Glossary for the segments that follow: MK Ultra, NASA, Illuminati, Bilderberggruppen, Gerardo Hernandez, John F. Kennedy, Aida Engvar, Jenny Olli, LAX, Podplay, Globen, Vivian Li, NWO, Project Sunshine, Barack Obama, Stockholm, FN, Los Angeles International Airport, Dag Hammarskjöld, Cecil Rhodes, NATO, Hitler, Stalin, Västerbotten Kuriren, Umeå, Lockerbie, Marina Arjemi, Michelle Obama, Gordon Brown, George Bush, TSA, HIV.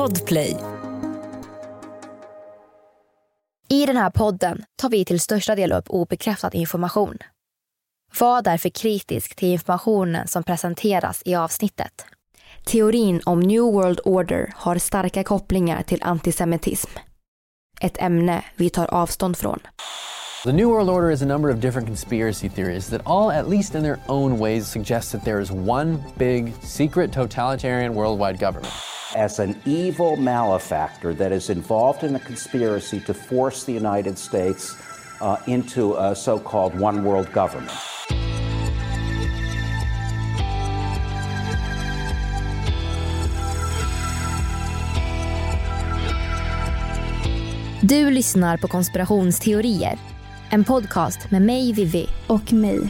Podplay. I den här podden tar vi till största del upp obekräftad information. Var därför kritisk till informationen som presenteras i avsnittet. Teorin om New World Order har starka kopplingar till antisemitism. Ett ämne vi tar avstånd från. The New World Order is a number of different conspiracy theories that all, at least in their own ways, suggest that there is one big secret totalitarian worldwide government. As an evil malefactor that is involved in a conspiracy to force the United States into a so-called one world government. Du lyssnar på Konspirationsteorier. En podcast med mig, Vivi. Och mig,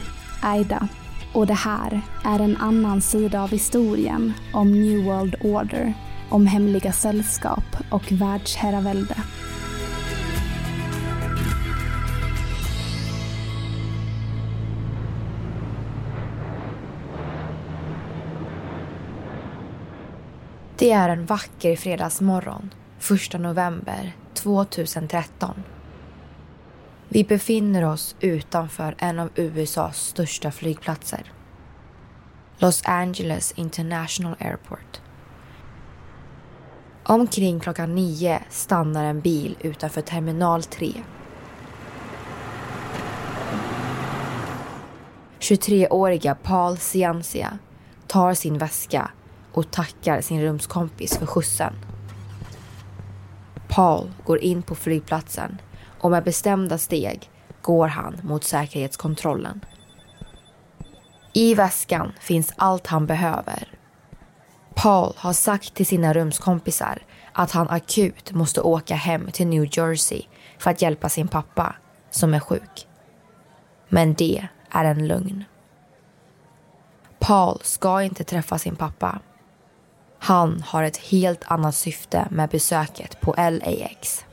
Aida. Och det här är en annan sida av historien om New World Order, om hemliga sällskap och världsherravälde. Det är en vacker fredagsmorgon, 1 november 2013. Vi befinner oss utanför en av USAs största flygplatser, Los Angeles International Airport. Omkring klockan 9 stannar en bil utanför terminal 3. 23-åriga Paul Ciancia tar sin väska och tackar sin rumskompis för skjutsen. Paul går in på flygplatsen och med bestämda steg går han mot säkerhetskontrollen. I väskan finns allt han behöver. Paul har sagt till sina rumskompisar att han akut måste åka hem till New Jersey för att hjälpa sin pappa som är sjuk. Men det är en lögn. Paul ska inte träffa sin pappa. Han har ett helt annat syfte med besöket på LAX.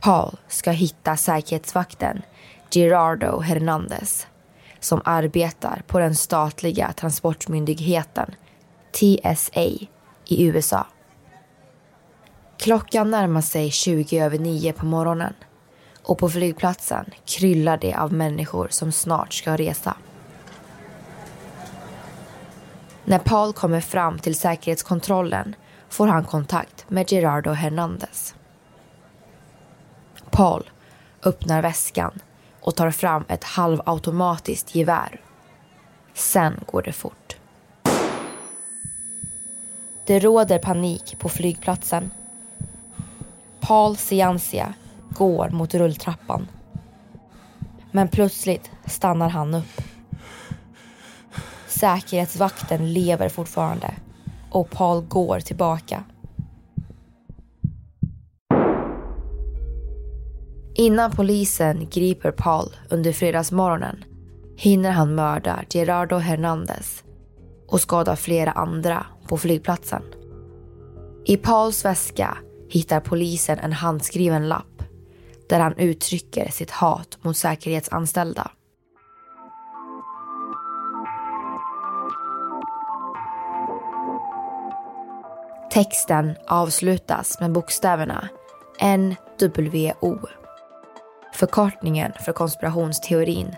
Paul ska hitta säkerhetsvakten Gerardo Hernandez som arbetar på den statliga transportmyndigheten TSA i USA. Klockan närmar sig 9:20 på morgonen och på flygplatsen kryllar det av människor som snart ska resa. När Paul kommer fram till säkerhetskontrollen får han kontakt med Gerardo Hernandez. Paul öppnar väskan och tar fram ett halvautomatiskt gevär. Sen går det fort. Det råder panik på flygplatsen. Paul Ciancia går mot rulltrappan. Men plötsligt stannar han upp. Säkerhetsvakten lever fortfarande och Paul går tillbaka. Innan polisen griper Paul under fredagsmorgonen hinner han mörda Gerardo Hernandez och skada flera andra på flygplatsen. I Pauls väska hittar polisen en handskriven lapp där han uttrycker sitt hat mot säkerhetsanställda. Texten avslutas med bokstäverna NWO. Förkortningen för konspirationsteorin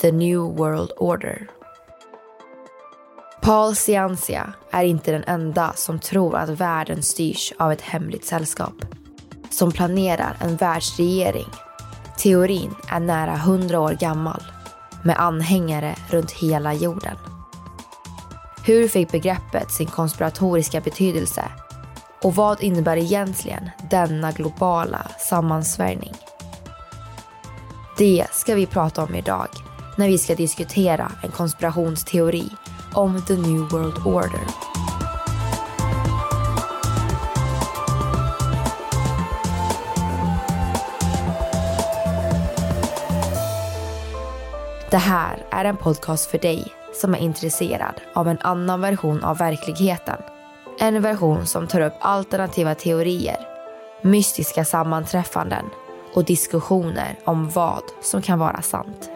The New World Order. Paul Ciancia är inte den enda som tror att världen styrs av ett hemligt sällskap som planerar en världsregering. Teorin är nära 100 år gammal med anhängare runt hela jorden. Hur fick begreppet sin konspiratoriska betydelse? Och vad innebär egentligen denna globala sammansvärjning? Det ska vi prata om idag när vi ska diskutera en konspirationsteori om The New World Order. Det här är en podcast för dig som är intresserad av en annan version av verkligheten. En version som tar upp alternativa teorier, mystiska sammanträffanden och diskussioner om vad som kan vara sant.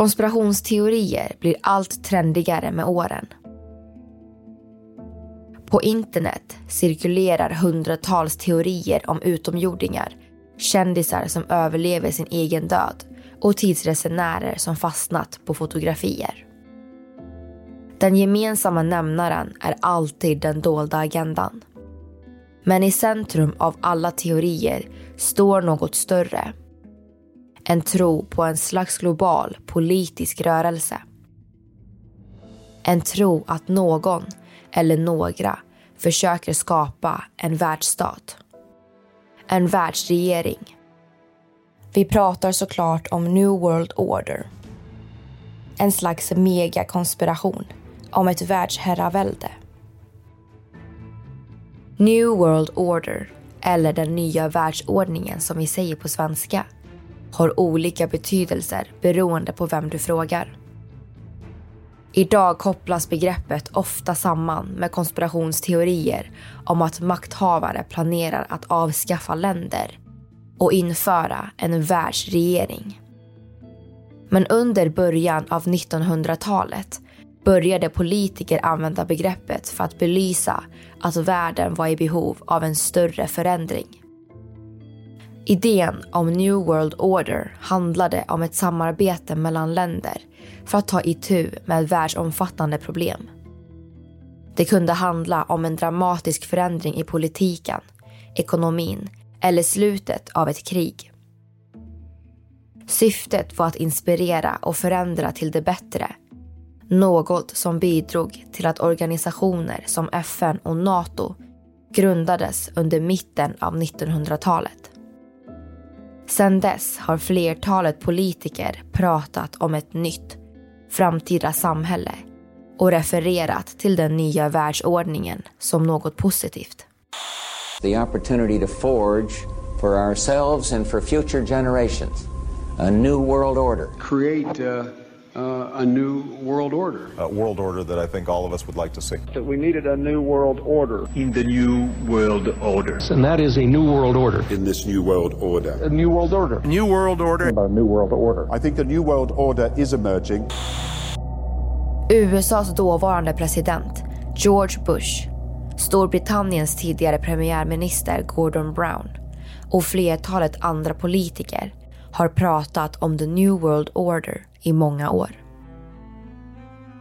Konspirationsteorier blir allt trendigare med åren. På internet cirkulerar hundratals teorier om utomjordingar, kändisar som överlever sin egen död och tidsresenärer som fastnat på fotografier. Den gemensamma nämnaren är alltid den dolda agendan. Men i centrum av alla teorier står något större. En tro på en slags global politisk rörelse. En tro att någon eller några försöker skapa en världsstat. En världsregering. Vi pratar såklart om New World Order. En slags megakonspiration om ett världsherravälde. New World Order, eller den nya världsordningen som vi säger på svenska, har olika betydelser beroende på vem du frågar. Idag kopplas begreppet ofta samman med konspirationsteorier om att makthavare planerar att avskaffa länder och införa en världsregering. Men under början av 1900-talet började politiker använda begreppet för att belysa att världen var i behov av en större förändring. Idén om New World Order handlade om ett samarbete mellan länder för att ta itu med världsomfattande problem. Det kunde handla om en dramatisk förändring i politiken, ekonomin eller slutet av ett krig. Syftet var att inspirera och förändra till det bättre, något som bidrog till att organisationer som FN och NATO grundades under mitten av 1900-talet. Sedan dess har flertalet politiker pratat om ett nytt, framtida samhälle och refererat till den nya världsordningen som något positivt. The opportunity to forge for ourselves and for future generations a new world order. Create a new world order. A world order that I think all of us would like to see. That we needed a new world order. In the new world order. And that is a new world order. In this new world order. A new world order. New world order. A new world order. I think the new world order is emerging. USA:s dåvarande president George Bush, Storbritanniens tidigare premiärminister Gordon Brown och flertalet andra politiker har pratat om the New World Order i många år.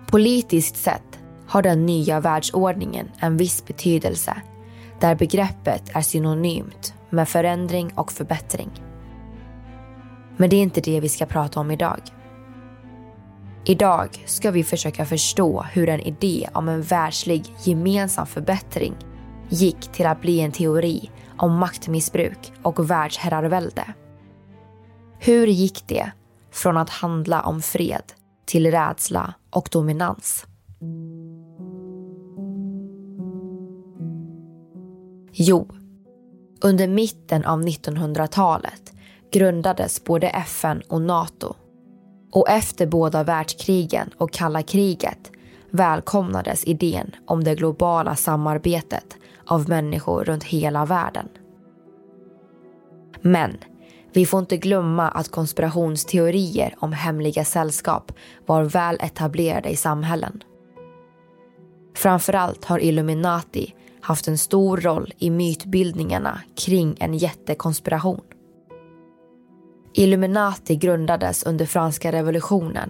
Politiskt sett har den nya världsordningen en viss betydelse, där begreppet är synonymt med förändring och förbättring. Men det är inte det vi ska prata om idag. Idag ska vi försöka förstå hur en idé om en världslig gemensam förbättring gick till att bli en teori om maktmissbruk och världsherravälde. Hur gick det från att handla om fred till rädsla och dominans? Jo, under mitten av 1900-talet grundades både FN och NATO. Och efter båda världskrigen och kalla kriget välkomnades idén om det globala samarbetet av människor runt hela världen. Men vi får inte glömma att konspirationsteorier om hemliga sällskap var väl etablerade i samhällen. Framförallt har Illuminati haft en stor roll i mytbildningarna kring en jättekonspiration. Illuminati grundades under franska revolutionen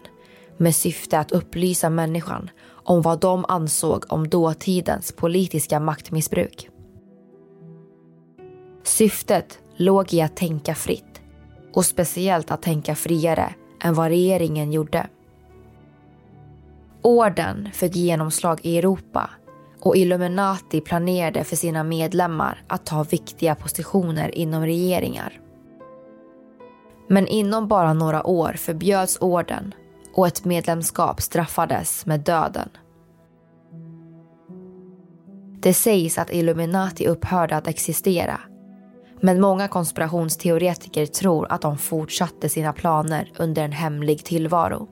med syfte att upplysa människan om vad de ansåg om dåtidens politiska maktmissbruk. Syftet låg i att tänka fritt och speciellt att tänka friare än vad regeringen gjorde. Orden fick genomslag i Europa och Illuminati planerade för sina medlemmar att ta viktiga positioner inom regeringar. Men inom bara några år förbjöds orden och ett medlemskap straffades med döden. Det sägs att Illuminati upphörde att existera, men många konspirationsteoretiker tror att de fortsatte sina planer under en hemlig tillvaro.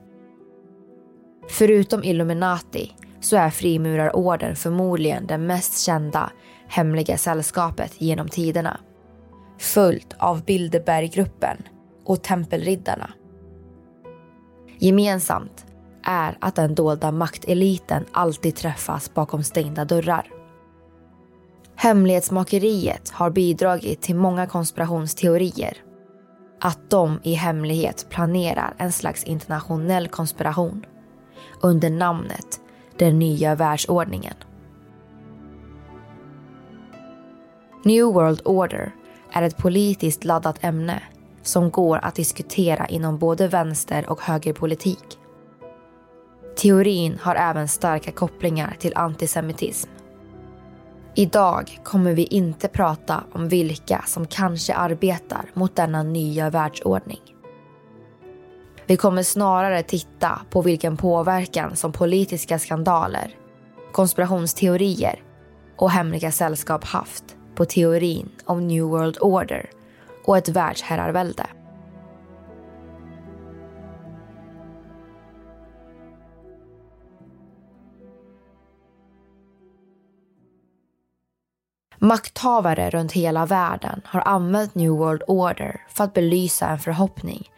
Förutom Illuminati så är frimurarorden förmodligen det mest kända hemliga sällskapet genom tiderna, följt av Bilderberggruppen och tempelriddarna. Gemensamt är att den dolda makteliten alltid träffas bakom stängda dörrar. Hemlighetsmakeriet har bidragit till många konspirationsteorier. Att de i hemlighet planerar en slags internationell konspiration under namnet Den nya världsordningen. New World Order är ett politiskt laddat ämne som går att diskutera inom både vänster- och högerpolitik. Teorin har även starka kopplingar till antisemitism. Idag kommer vi inte prata om vilka som kanske arbetar mot denna nya världsordning. Vi kommer snarare titta på vilken påverkan som politiska skandaler, konspirationsteorier och hemliga sällskap haft på teorin om New World Order och ett världsherravälde. Makthavare runt hela världen har använt New World Order för att belysa en förhoppning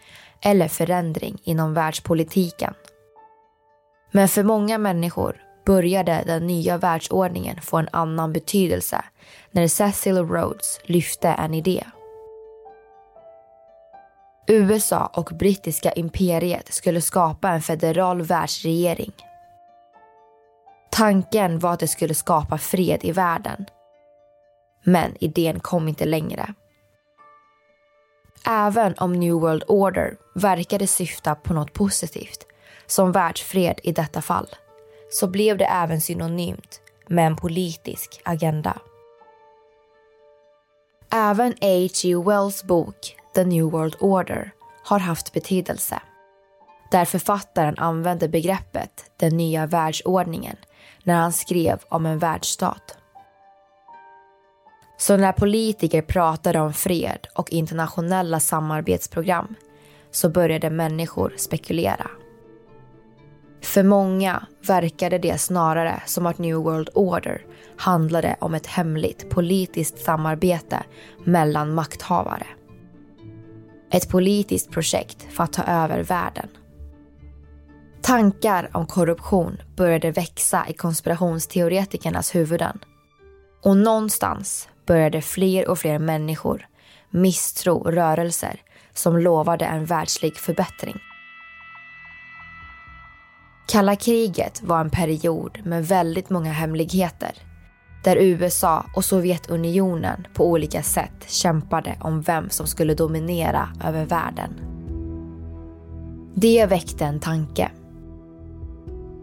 eller förändring inom världspolitiken. Men för många människor började den nya världsordningen få en annan betydelse när Cecil Rhodes lyfte en idé. USA och brittiska imperiet skulle skapa en federal världsregering. Tanken var att det skulle skapa fred i världen. Men idén kom inte längre. Även om New World Order verkade syfta på något positivt, som världsfred i detta fall, så blev det även synonymt med en politisk agenda. Även H.G. Wells bok The New World Order har haft betydelse, där författaren använde begreppet den nya världsordningen när han skrev om en världsstat. Så när politiker pratade om fred och internationella samarbetsprogram så började människor spekulera. För många verkade det snarare som att New World Order handlade om ett hemligt politiskt samarbete mellan makthavare. Ett politiskt projekt för att ta över världen. Tankar om korruption började växa i konspirationsteoretikernas huvuden. Och någonstans började fler och fler människor misstro rörelser som lovade en världslig förbättring. Kalla kriget var en period med väldigt många hemligheter, där USA och Sovjetunionen på olika sätt kämpade om vem som skulle dominera över världen. Det väckte en tanke.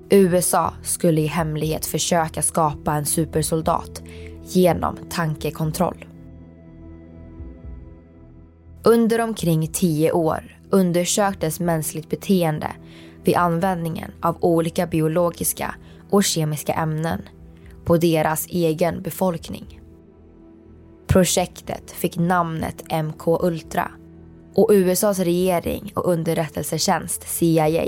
USA skulle i hemlighet försöka skapa en supersoldat genom tankekontroll. Under omkring 10 år undersöktes mänskligt beteende vid användningen av olika biologiska och kemiska ämnen på deras egen befolkning. Projektet fick namnet MK Ultra och USAs regering och underrättelsetjänst CIA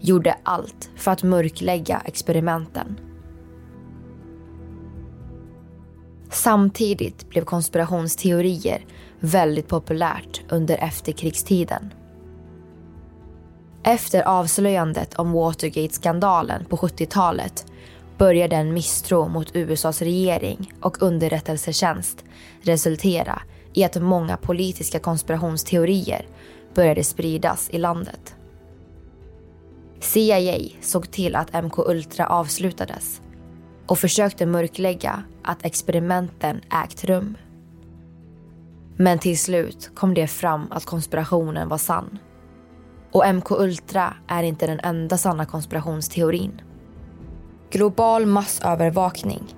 gjorde allt för att mörklägga experimenten. Samtidigt blev konspirationsteorier väldigt populärt under efterkrigstiden. Efter avslöjandet om Watergate-skandalen på 70-talet började en misstro mot USAs regering och underrättelsetjänst resultera i att många politiska konspirationsteorier började spridas i landet. CIA såg till att MK Ultra avslutades och försökte mörklägga att experimenten ägt rum. Men till slut kom det fram att konspirationen var sann. Och MK Ultra är inte den enda sanna konspirationsteorin. Global massövervakning,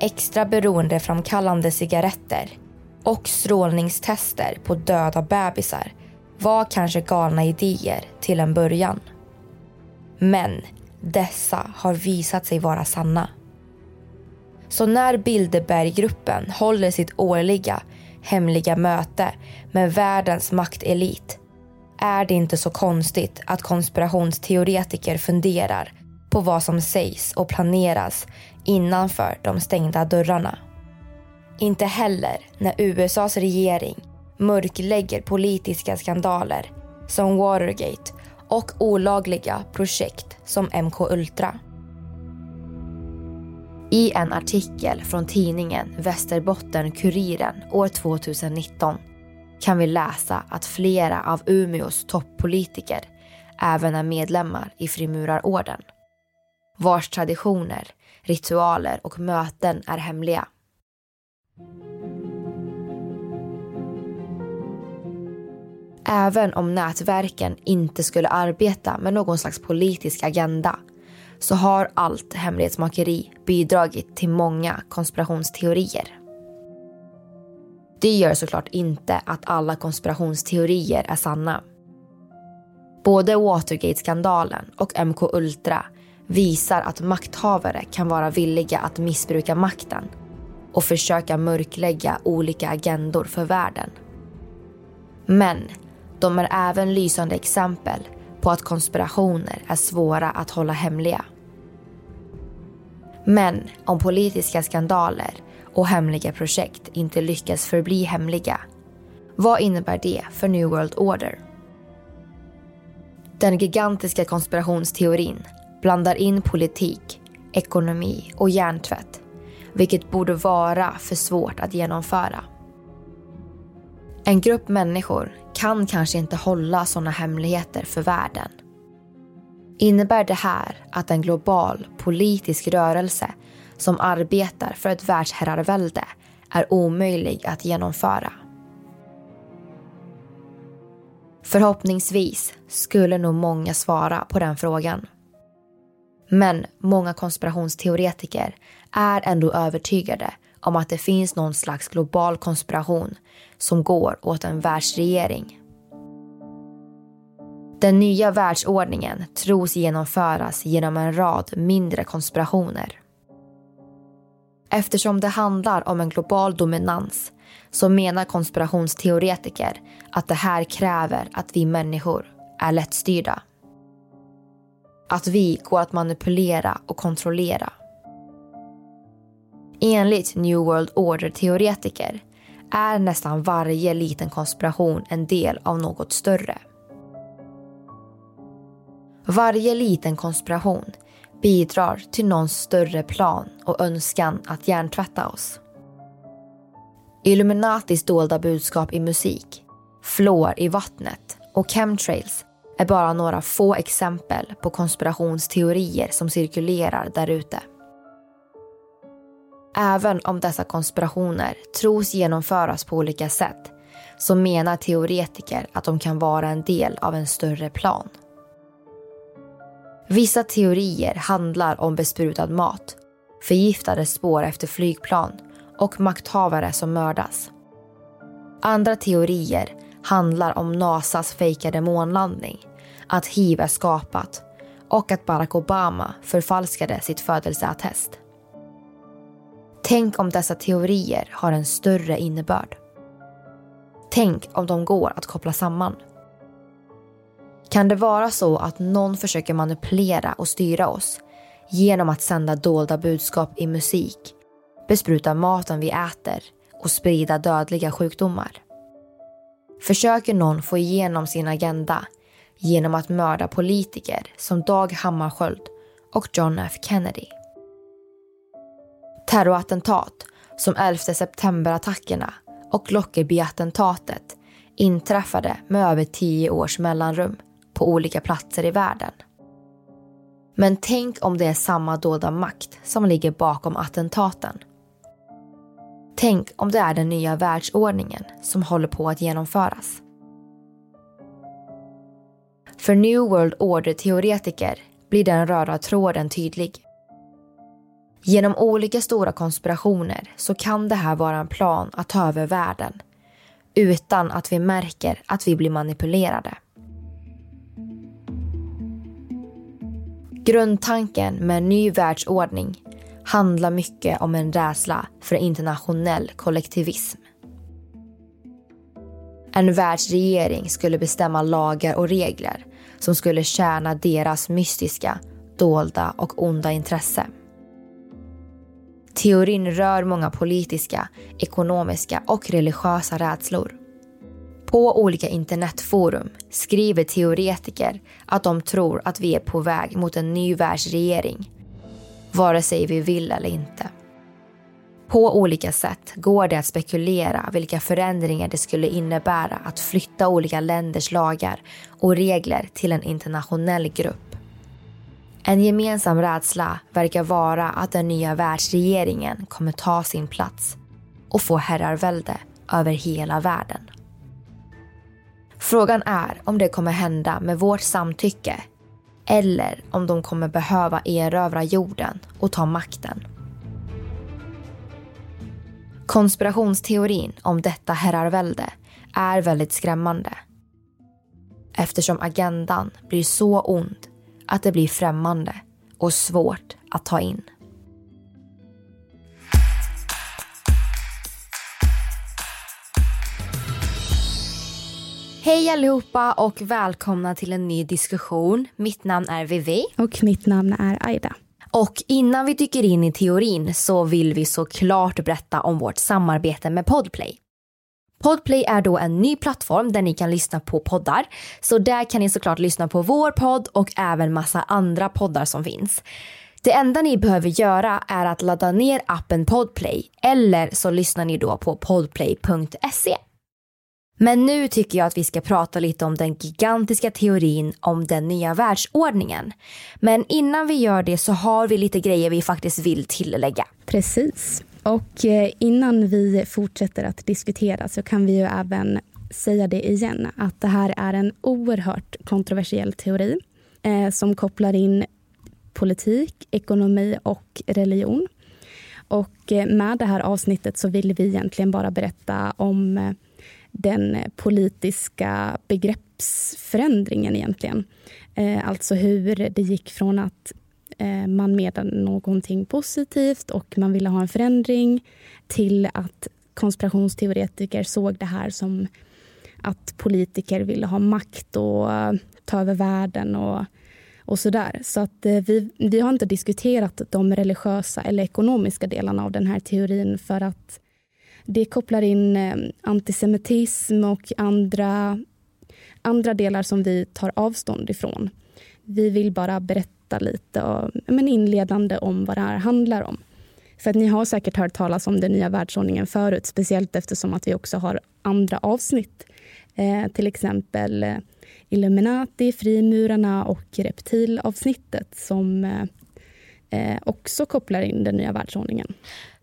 extra beroendeframkallande cigaretter och strålningstester på döda bebisar var kanske galna idéer till en början. Men dessa har visat sig vara sanna. Så när Bilderberggruppen håller sitt årliga hemliga möte med världens maktelit är det inte så konstigt att konspirationsteoretiker funderar på vad som sägs och planeras innanför de stängda dörrarna. Inte heller när USAs regering mörklägger politiska skandaler som Watergate och olagliga projekt som MK Ultra. I en artikel från tidningen Västerbotten Kuriren år 2019 kan vi läsa att flera av Umeås toppolitiker även är medlemmar i frimurarorden, vars traditioner, ritualer och möten är hemliga. Även om nätverken inte skulle arbeta med någon slags politisk agenda, så har allt hemlighetsmakeri bidragit till många konspirationsteorier. Det gör såklart inte att alla konspirationsteorier är sanna. Både Watergate-skandalen och MK Ultra visar att makthavare kan vara villiga att missbruka makten och försöka mörklägga olika agendor för världen. Men de är även lysande exempel på att konspirationer är svåra att hålla hemliga. Men om politiska skandaler och hemliga projekt inte lyckas förbli hemliga, vad innebär det för New World Order? Den gigantiska konspirationsteorin blandar in politik, ekonomi och hjärntvätt, vilket borde vara för svårt att genomföra. En grupp människor kan kanske inte hålla sådana hemligheter för världen. Innebär det här att en global politisk rörelse som arbetar för ett världsherravälde är omöjlig att genomföra? Förhoppningsvis skulle nog många svara på den frågan. Men många konspirationsteoretiker är ändå övertygade om att det finns någon slags global konspiration som går åt en världsregering. Den nya världsordningen tros genomföras genom en rad mindre konspirationer. Eftersom det handlar om en global dominans så menar konspirationsteoretiker att det här kräver att vi människor är lättstyrda. Att vi går att manipulera och kontrollera. Enligt New World Order-teoretiker är nästan varje liten konspiration en del av något större. Varje liten konspiration bidrar till någon större plan och önskan att hjärntvätta oss. Illuminatis dolda budskap i musik, flår i vattnet och chemtrails är bara några få exempel på konspirationsteorier som cirkulerar där ute. Även om dessa konspirationer tros genomföras på olika sätt så menar teoretiker att de kan vara en del av en större plan. Vissa teorier handlar om besprutad mat, förgiftade spår efter flygplan och makthavare som mördas. Andra teorier handlar om NASAs fejkade månlandning, att HIV är skapat och att Barack Obama förfalskade sitt födelseattest. Tänk om dessa teorier har en större innebörd. Tänk om de går att koppla samman. Kan det vara så att någon försöker manipulera och styra oss genom att sända dolda budskap i musik, bespruta maten vi äter och sprida dödliga sjukdomar? Försöker någon få igenom sin agenda genom att mörda politiker som Dag Hammarskjöld och John F. Kennedy? Terrorattentat som 11 september-attackerna och Lockerbie-attentatet inträffade med över 10 års mellanrum på olika platser i världen. Men tänk om det är samma dolda makt som ligger bakom attentaten. Tänk om det är den nya världsordningen som håller på att genomföras. För New World Order-teoretiker blir den röda tråden tydlig. Genom olika stora konspirationer så kan det här vara en plan att ta över världen utan att vi märker att vi blir manipulerade. Grundtanken med en ny världsordning handlar mycket om en rädsla för internationell kollektivism. En världsregering skulle bestämma lagar och regler som skulle tjäna deras mystiska, dolda och onda intresse. Teorin rör många politiska, ekonomiska och religiösa rädslor. På olika internetforum skriver teoretiker att de tror att vi är på väg mot en ny världsregering, vare sig vi vill eller inte. På olika sätt går det att spekulera vilka förändringar det skulle innebära att flytta olika länders lagar och regler till en internationell grupp. En gemensam rädsla verkar vara att den nya världsregeringen kommer ta sin plats och få herravälde över hela världen. Frågan är om det kommer hända med vårt samtycke eller om de kommer behöva erövra jorden och ta makten. Konspirationsteorin om detta herravälde är väldigt skrämmande, eftersom agendan blir så ond att det blir främmande och svårt att ta in. Hej allihopa och välkomna till en ny diskussion. Mitt namn är Vivi. Och mitt namn är Aida. Och innan vi dyker in i teorin så vill vi såklart berätta om vårt samarbete med Podplay. Podplay är då en ny plattform där ni kan lyssna på poddar. Så där kan ni såklart lyssna på vår podd och även massa andra poddar som finns. Det enda ni behöver göra är att ladda ner appen Podplay eller så lyssnar ni då på podplay.se. Men nu tycker jag att vi ska prata lite om den gigantiska teorin om den nya världsordningen. Men innan vi gör det så har vi lite grejer vi faktiskt vill tillägga. Precis. Och innan vi fortsätter att diskutera så kan vi ju även säga det igen att det här är en oerhört kontroversiell teori som kopplar in politik, ekonomi och religion. Och med det här avsnittet så vill vi egentligen bara berätta om den politiska begreppsförändringen egentligen. Alltså hur det gick från att man menade någonting positivt och man ville ha en förändring till att konspirationsteoretiker såg det här som att politiker ville ha makt och ta över världen och sådär. Så att vi har inte diskuterat de religiösa eller ekonomiska delarna av den här teorin för att det kopplar in antisemitism och andra delar som vi tar avstånd ifrån. Vi vill bara berätta lite inledande om vad det här handlar om. För att ni har säkert hört talas om den nya världsordningen förut, speciellt eftersom att vi också har andra avsnitt. Till exempel Illuminati, frimurarna och reptilavsnittet som också kopplar in den nya världsordningen.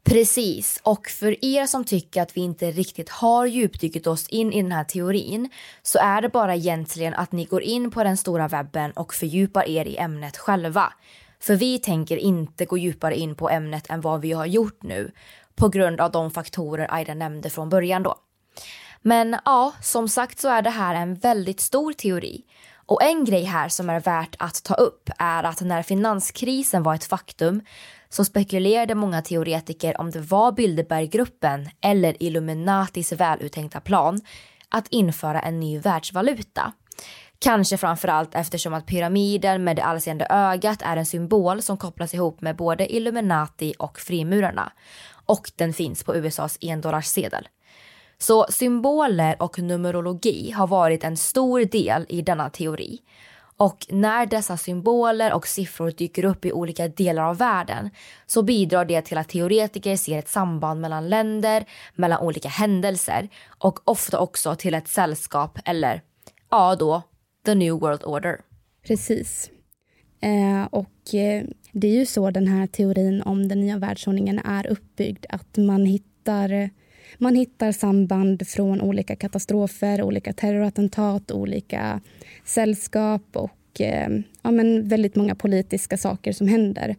Precis, och för er som tycker att vi inte riktigt har djupdykt oss in i den här teorin så är det bara egentligen att ni går in på den stora webben och fördjupar er i ämnet själva. För vi tänker inte gå djupare in på ämnet än vad vi har gjort nu på grund av de faktorer Aida nämnde från början då. Men ja, som sagt så är det här en väldigt stor teori. Och en grej här som är värt att ta upp är att när finanskrisen var ett faktum så spekulerade många teoretiker om det var Bilderberggruppen eller Illuminatis väluttänkta plan att införa en ny världsvaluta. Kanske framförallt eftersom att pyramiden med det allseende ögat är en symbol som kopplas ihop med både Illuminati och frimurarna. Och den finns på USAs $1-sedel. Så symboler och numerologi har varit en stor del i denna teori. Och när dessa symboler och siffror dyker upp i olika delar av världen så bidrar det till att teoretiker ser ett samband mellan länder, mellan olika händelser och ofta också till ett sällskap eller, the New World Order. Precis. Och det är ju så den här teorin om den nya världsordningen är uppbyggd att man hittar samband från olika katastrofer, olika terrorattentat, olika sällskap och väldigt många politiska saker som händer.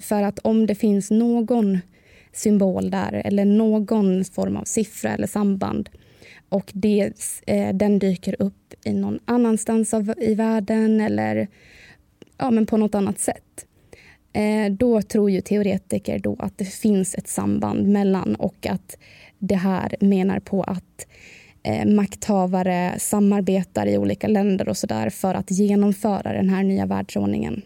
För att om det finns någon symbol där eller någon form av siffra eller samband och den dyker upp i någon annanstans i världen eller på något annat sätt. Då tror ju teoretiker då att det finns ett samband mellan och att det här menar på att makthavare samarbetar i olika länder och sådär för att genomföra den här nya världsordningen.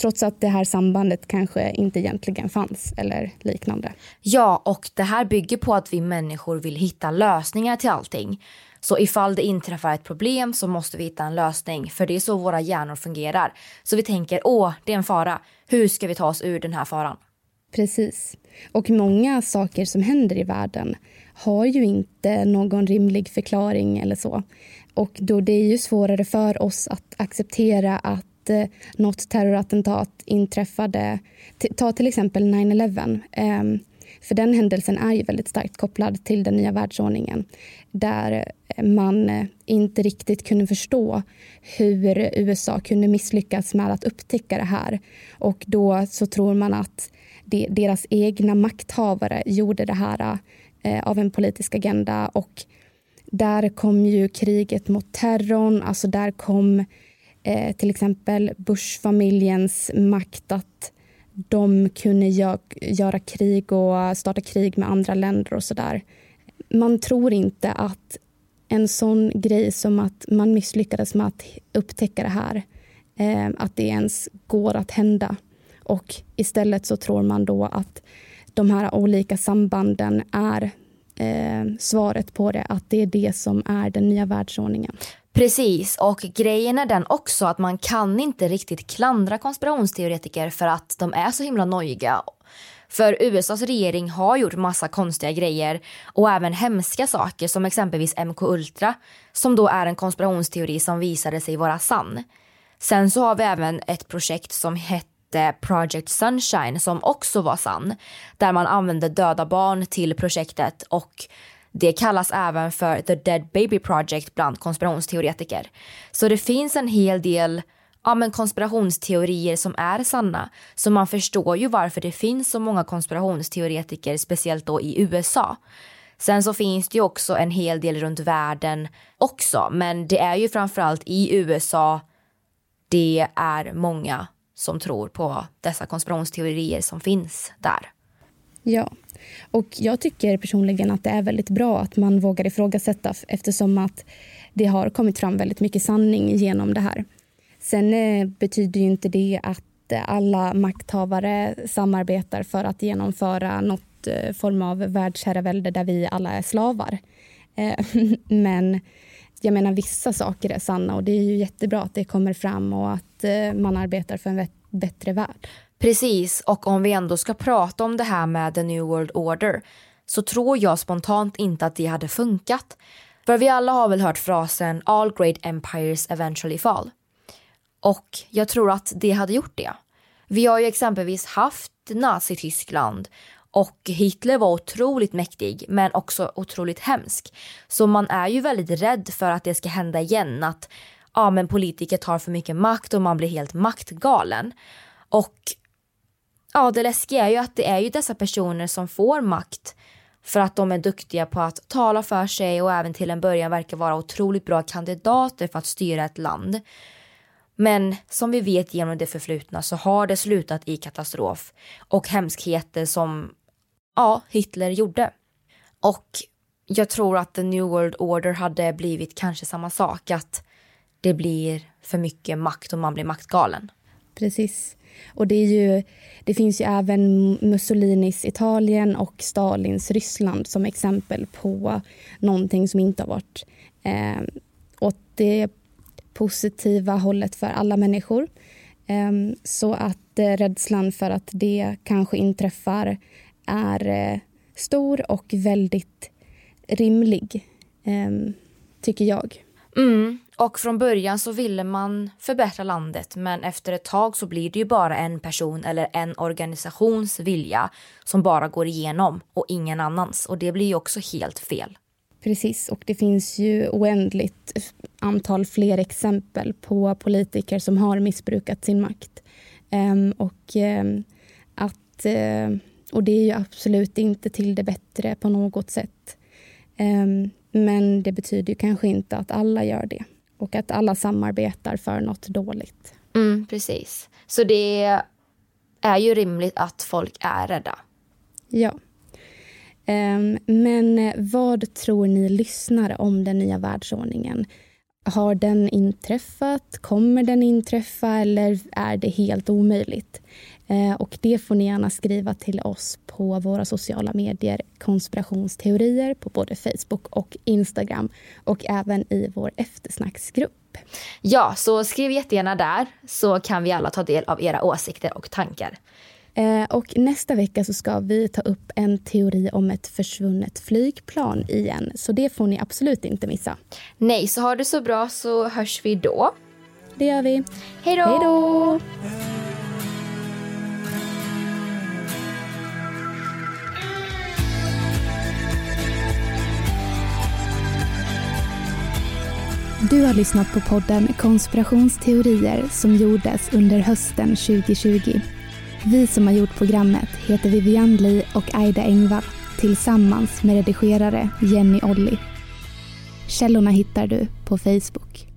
Trots att det här sambandet kanske inte egentligen fanns eller liknande. Ja, och det här bygger på att vi människor vill hitta lösningar till allting. Så ifall det inträffar ett problem så måste vi hitta en lösning, för det är så våra hjärnor fungerar. Så vi tänker, åh, det är en fara. Hur ska vi ta oss ur den här faran? Precis. Och många saker som händer i världen har ju inte någon rimlig förklaring eller så. Och då det är ju svårare för oss att acceptera att något terrorattentat inträffade. Ta till exempel 9/11. För den händelsen är ju väldigt starkt kopplad till den nya världsordningen, där man inte riktigt kunde förstå hur USA kunde misslyckas med att upptäcka det här. Och då så tror man att deras egna makthavare gjorde det här av en politisk agenda. Och där kom ju kriget mot terrorn, alltså där kom till exempel Bush-familjens makt, att de kunde göra krig och starta krig med andra länder och sådär. Man tror inte att en sån grej som att man misslyckades med att upptäcka det här, att det ens går att hända. Och istället så tror man då att de här olika sambanden är svaret på det, att det är det som är den nya världsordningen. Precis, och grejen är den också att man kan inte riktigt klandra konspirationsteoretiker för att de är så himla nojiga. För USAs regering har gjort massa konstiga grejer och även hemska saker, som exempelvis MK Ultra, som då är en konspirationsteori som visade sig vara sann. Sen så har vi även ett projekt som hette Project Sunshine som också var sann, där man använde döda barn till projektet, och det kallas även för The Dead Baby Project bland konspirationsteoretiker. Så det finns en hel del konspirationsteorier som är sanna. Så man förstår ju varför det finns så många konspirationsteoretiker, speciellt då i USA. Sen så finns det ju också en hel del runt världen också. Men det är ju framförallt i USA det är många som tror på dessa konspirationsteorier som finns där. Ja, och jag tycker personligen att det är väldigt bra att man vågar ifrågasätta, eftersom att det har kommit fram väldigt mycket sanning genom det här. Sen betyder ju inte det att alla makthavare samarbetar för att genomföra något form av världsherravälde där vi alla är slavar. Men jag menar, vissa saker är sanna, och det är ju jättebra att det kommer fram och att man arbetar för en bättre värld. Precis, och om vi ändå ska prata om det här med The New World Order, så tror jag spontant inte att det hade funkat. För vi alla har väl hört frasen "All great empires eventually fall". Och jag tror att det hade gjort det. Vi har ju exempelvis haft Nazi-Tyskland, och Hitler var otroligt mäktig men också otroligt hemsk. Så man är ju väldigt rädd för att det ska hända igen, att politiker tar för mycket makt och man blir helt maktgalen. Och det läskiga är ju att det är ju dessa personer som får makt för att de är duktiga på att tala för sig, och även till en början verkar vara otroligt bra kandidater för att styra ett land. Men som vi vet genom det förflutna så har det slutat i katastrof och hemskheter som Hitler gjorde. Och jag tror att The New World Order hade blivit kanske samma sak, att det blir för mycket makt och man blir maktgalen. Precis. Och det finns ju även Mussolinis Italien och Stalins Ryssland som exempel på någonting som inte har varit åt det positiva hållet för alla människor. Så att rädslan för att det kanske inträffar är stor och väldigt rimlig, tycker jag. Mm. Och från början så ville man förbättra landet, men efter ett tag så blir det ju bara en person eller en organisations vilja som bara går igenom och ingen annans. Och det blir ju också helt fel. Precis, och det finns ju oändligt antal fler exempel på politiker som har missbrukat sin makt. Och det är ju absolut inte till det bättre på något sätt. Men det betyder ju kanske inte att alla gör det. Och att alla samarbetar för något dåligt. Mm, precis. Så det är ju rimligt att folk är rädda. Ja. Men vad tror ni lyssnare om den nya världsordningen? Har den inträffat? Kommer den inträffa? Eller är det helt omöjligt? Och det får ni gärna skriva till oss på våra sociala medier, konspirationsteorier på både Facebook och Instagram och även i vår eftersnacksgrupp. Ja, så skriv jättegärna där så kan vi alla ta del av era åsikter och tankar. Och nästa vecka så ska vi ta upp en teori om ett försvunnet flygplan igen. Så det får ni absolut inte missa. Nej, så har du så bra så hörs vi då. Det gör vi. Hej då! Du har lyssnat på podden Konspirationsteorier som gjordes under hösten 2020. Vi som har gjort programmet heter Vivian Li och Aida Engvar tillsammans med redigerare Jenny Olli. Källorna hittar du på Facebook.